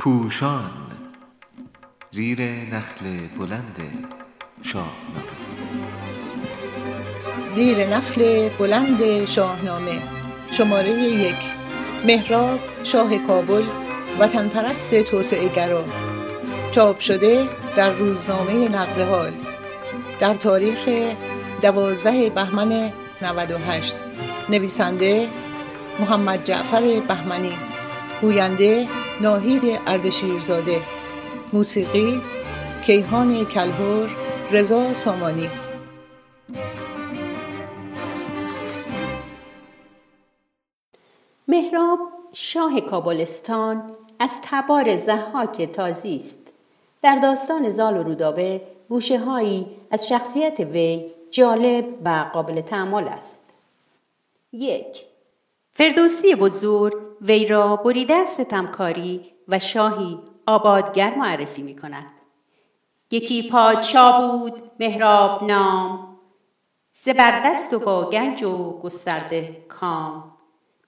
پوشان زیر نخل بلند شاهنامه. زیر نخل بلند شاهنامه شماره 1 مهراب شاه کابل وطن پرست توسعه گرا، چاپ شده در روزنامه نقدحال در تاریخ 12 بهمن 98. نویسنده محمد جعفر بهمنی، گوینده ناهید اردشیرزاده، موسیقی کیهان کلبور، رضا سامانی. مهراب شاه کابلستان از تبار زهاک تازی است. در داستان زال و رودابه گوشه هایی از شخصیت وی جالب و قابل تأمل است. 1. فردوسی بزرگ وی را بریده از ستمکاری و شاهی آبادگر معرفی می کند. یکی پادشاه بود مهراب نام، زبردست و با گنج و گسترده کام.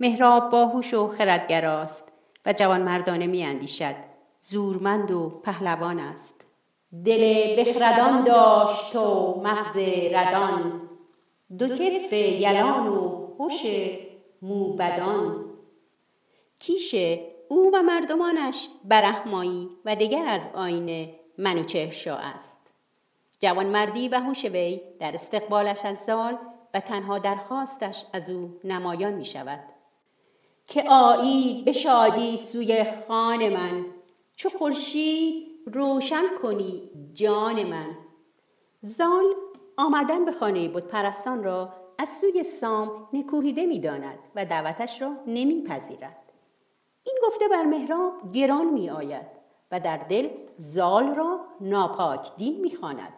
مهراب باهوش و خردگراست و جوانمردانه می اندیشد، زورمند و پهلوان است. دل بخردان داشت و مغز ردان، دو کتف یلان و هوش موبدان. کیش او و مردمانش برهمایی و دیگر از آیین منوچهر شاه است. جوانمردی و هوش وی در استقبالش از زال و تنها درخواستش از او نمایان می شود که آیی به شادی سوی خان من، چو خورشید روشن کنی جان من. زال آمدن به خانه بتپرستان را از سوی سام نکوهیده می داند و دعوتش را نمی پذیرد. این گفته بر مهراب گران می آید و در دل زال را ناپاک دین می خواند.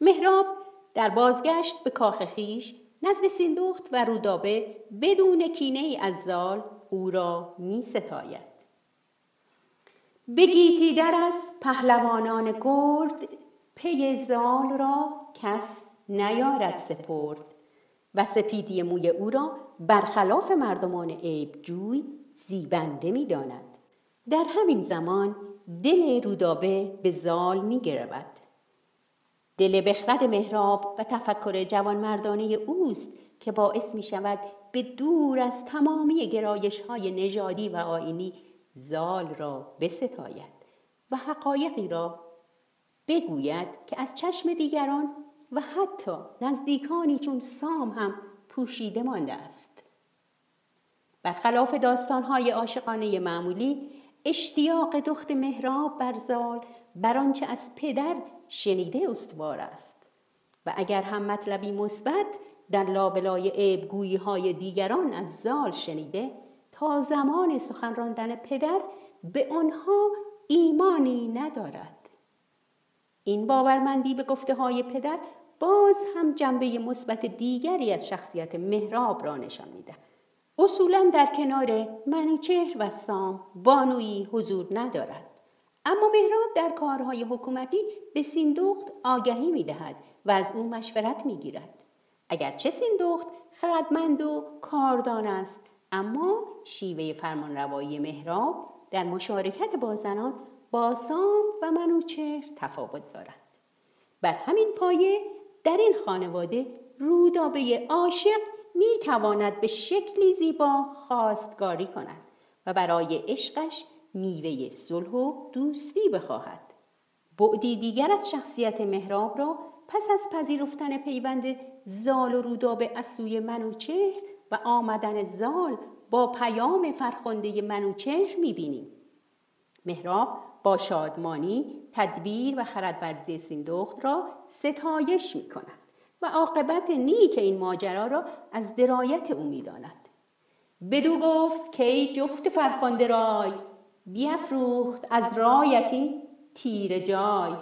مهراب در بازگشت به کاخ خویش نزد سیندخت و رودابه بدون کینه‌ای از زال او را می ستاید. بگیتی در از پهلوانان گرد، پی زال را کس نیارد سپرد. و سپیدی موی او را برخلاف مردمان عیب جوی زیبنده می داند. در همین زمان دل رودابه به زال می گرود. دل بخرد مهراب و تفکر جوانمردانه اوست که باعث می شود به دور از تمامی گرایش های نژادی و آیینی زال را بستاید و حقایقی را بگوید که از چشم دیگران و حتی نزدیکانی چون سام هم پوشیده مانده است. برخلاف داستان‌های عاشقانه معمولی، اشتیاق دخت مهراب بر زال بر آنچه از پدر شنیده استوار است و اگر هم مطلبی مثبت در لابلای عیب‌گویی‌های دیگران از زال شنیده، تا زمان سخن راندن پدر به آنها ایمانی ندارد. این باورمندی به گفته‌های پدر باز هم جنبه مثبت دیگری از شخصیت مهراب را نشان می‌دهد. اصولاً در کنار منوچهر و سام بانویی حضور ندارد، اما مهراب در کارهای حکومتی به سیندخت آگهی می‌دهد و از او مشورت می‌گیرد. اگرچه سیندخت خردمند و کاردان است، اما شیوه فرمانروایی مهراب در مشارکت با زنان با سام و منوچهر تفاوت دارد. بر همین پایه در این خانواده رودابه عاشق می تواند به شکلی زیبا خواستگاری کند و برای عشقش میوه صلح و دوستی بخواهد. بعدی دیگر از شخصیت مهراب را پس از پذیرفتن پیوند زال و رودابه از سوی منوچهر و آمدن زال با پیام فرخنده منوچهر می‌بینیم. مهراب با شادمانی تدبیر و خردورزی سیندخت را ستایش می‌کند و عاقبت نیک این ماجرا را از درایت او می‌داند. بدو گفت که ای جفت فرخنده رای، بیفروخت از رایتی تیر جای.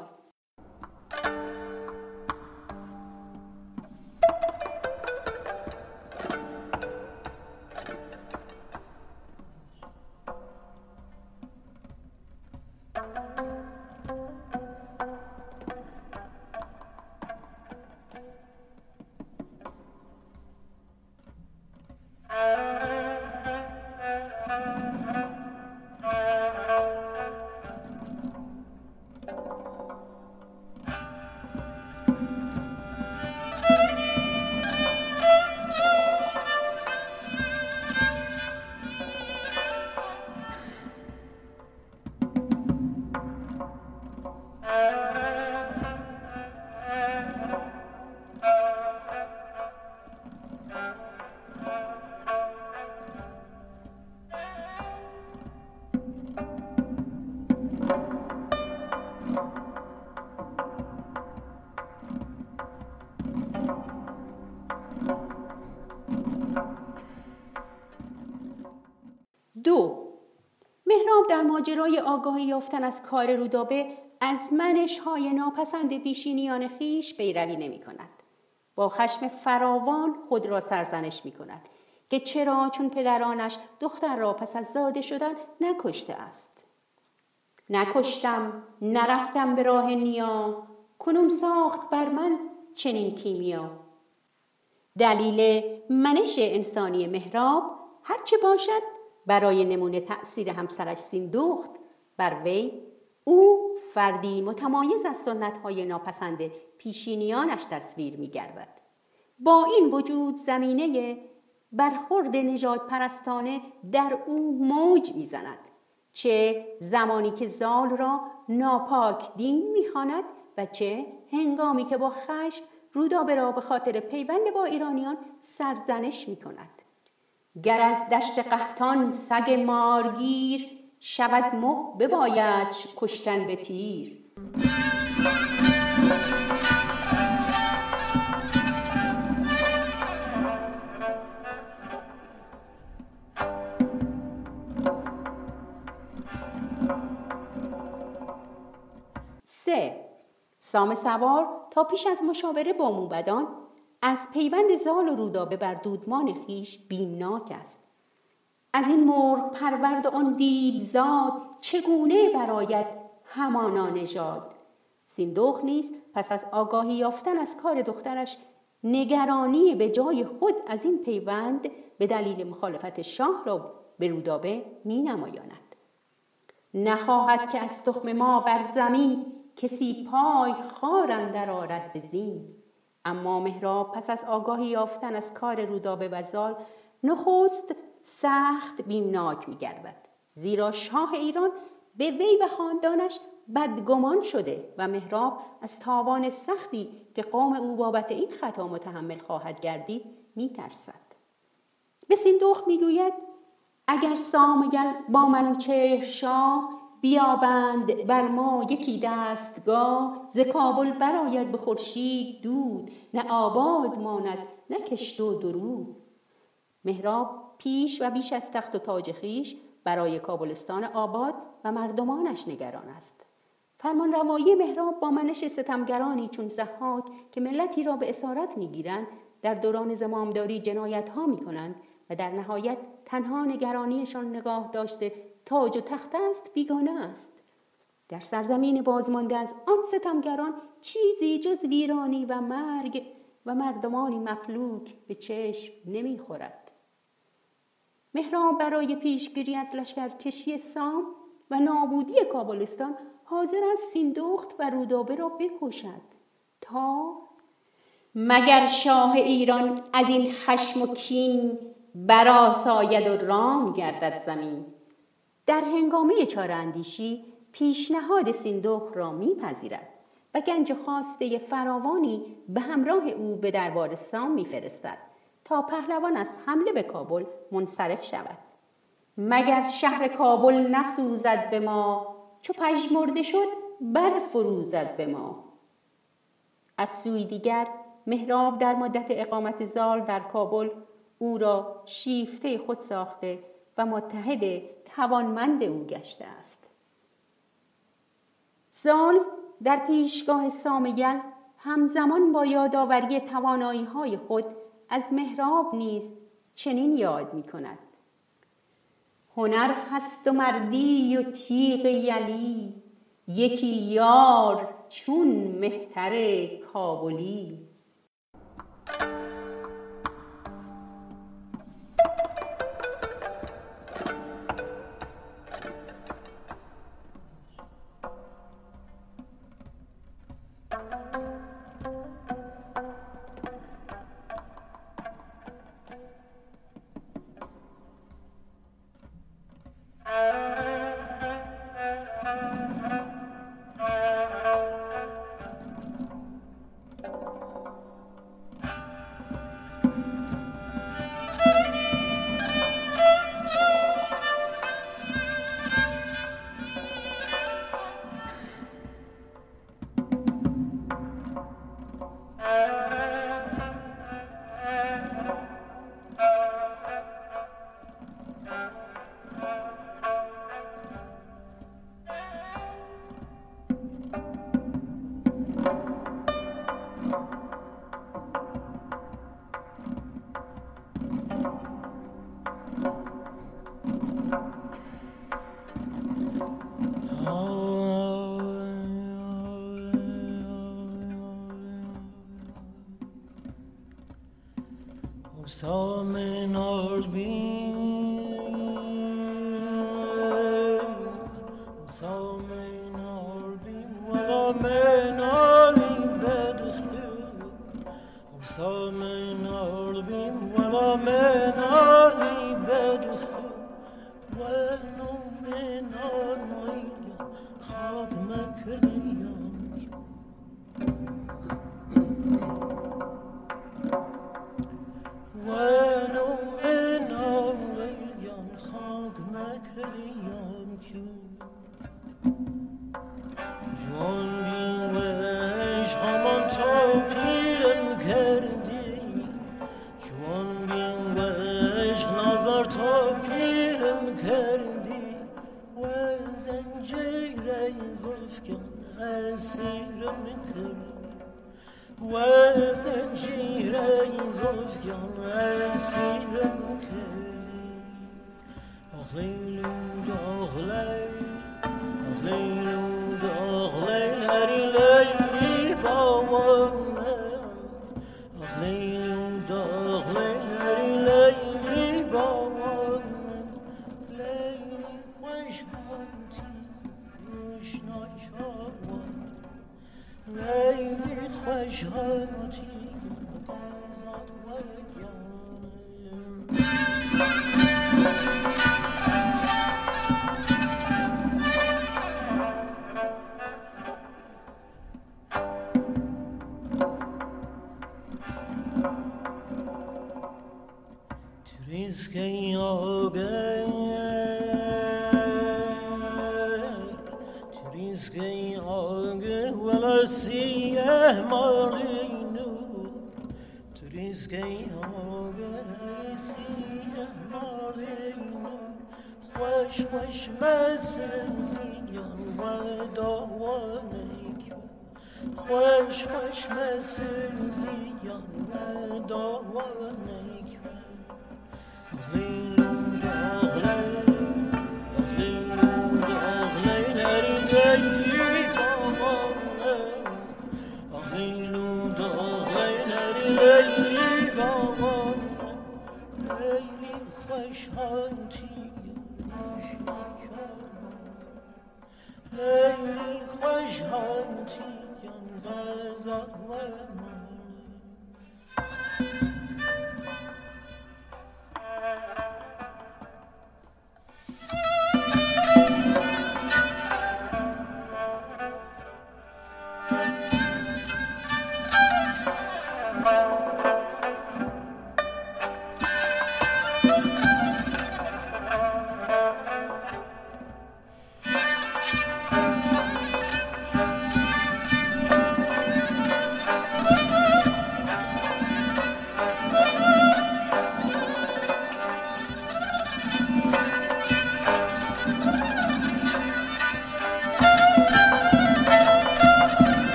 2. مهراب در ماجرای آگاهی یافتن از کار رودابه از منش‌های ناپسند پیشینیان خیش پیروی نمی‌کند. با خشم فراوان خود را سرزنش می‌کند که چرا چون پدرانش دختر را پس از زاده شدن نکشته است. نکشتم نرفتم به راه نیا، کنون ساخت بر من چنین کیمیا. دلیل منش انسانی مهراب هرچه باشد برای نمونه تأثیر همسرش سیندخت بر وی، او فردی متمایز از سنت‌های ناپسند پیشینیانش تصویر می‌گردد. با این وجود زمینه برخورد نژاد پرستانه در او موج می‌زند، چه زمانی که زال را ناپاک دین می‌خواند و چه هنگامی که با خشم رودابه را به خاطر پیوند با ایرانیان سرزنش می‌کند. گر از دشت قحطان سگ مارگیر، شود مه بباید کشتن به تیر. سام سوار تا پیش از مشاوره با موبدان از پیوند زال و رودابه بر دودمان خیش بیمناک است. از این مرغ پرورد آن دیو زاد، چگونه براید همانا نژاد. سیندخت نیز پس از آگاهی یافتن از کار دخترش نگرانی به جای خود از این پیوند به دلیل مخالفت شاه را به رودابه می نمایاند. نخواهد که از تخم ما بر زمین، کسی پای خار اندر آرد به زین. اما مهراب پس از آگاهی یافتن از کار رودابه و زال نخست سخت بیمناک می‌گردد، زیرا شاه ایران به وی و خاندانش بدگمان شده و مهراب از تاوان سختی که قوم او بابت این خطا متحمل خواهد گردید می‌ترسد. به سیندخت می‌گوید اگر سام گل با منوچهر شاه، بیابند بر ما یکی دستگاه. ز کابل براید به خورشید دود، نه آباد ماند نه کشت و درود. مهراب پیش و بیش از تخت و تاج خویش برای کابلستان آباد و مردمانش نگران است. فرمان روایی مهراب با منش ستمگرانی چون زهاک که ملتی را به اسارت میگیرند، در دوران زمامداری جنایت ها میکنند و در نهایت تنها نگرانیشان نگاه داشته تاج و تخت است بیگانه است. در سرزمین بازمانده از آن ستمگران چیزی جز ویرانی و مرگ و مردمانی مفلوک به چشم نمیخورد. مهراب برای پیشگیری از لشکرکشی سام و نابودی کابلستان حاضر است سیندخت و رودابه را بکشد تا مگر شاه ایران از این خشم و کین، برآساید و رام گردد زمین. در هنگامه چاره‌اندیشی پیشنهاد سیندخت را میپذیرد و گنج خواسته فراوانی به همراه او به دربار سام میفرستد تا پهلوان از حمله به کابل منصرف شود. مگر شهر کابل نسوزد به ما، چو پژمرده شد برفروزد به ما. از سوی دیگر مهراب در مدت اقامت زال در کابل او را شیفته خود ساخته و متحد توانمند او گشته است. زال در پیشگاه سامگل همزمان با یادآوری توانایی‌های خود از مهراب نیز چنین یاد می‌کند: هنر هست و مردی و تیغ یلی، یکی یار چون مهتر کابلی.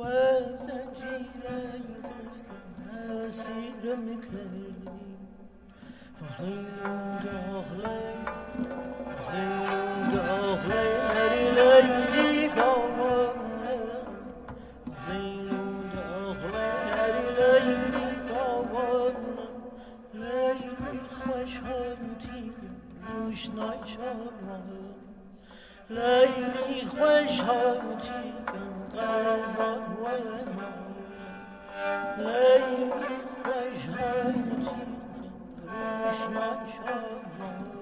و زنجیرم زفتم اسیرم کردی داخلی هریلی باوان داخلی هریلی باوان لیل خوشحالتی روشنای چارمان لیلی خوشحالتی غزل و من لیلی خوشحالتی روشنای چارمان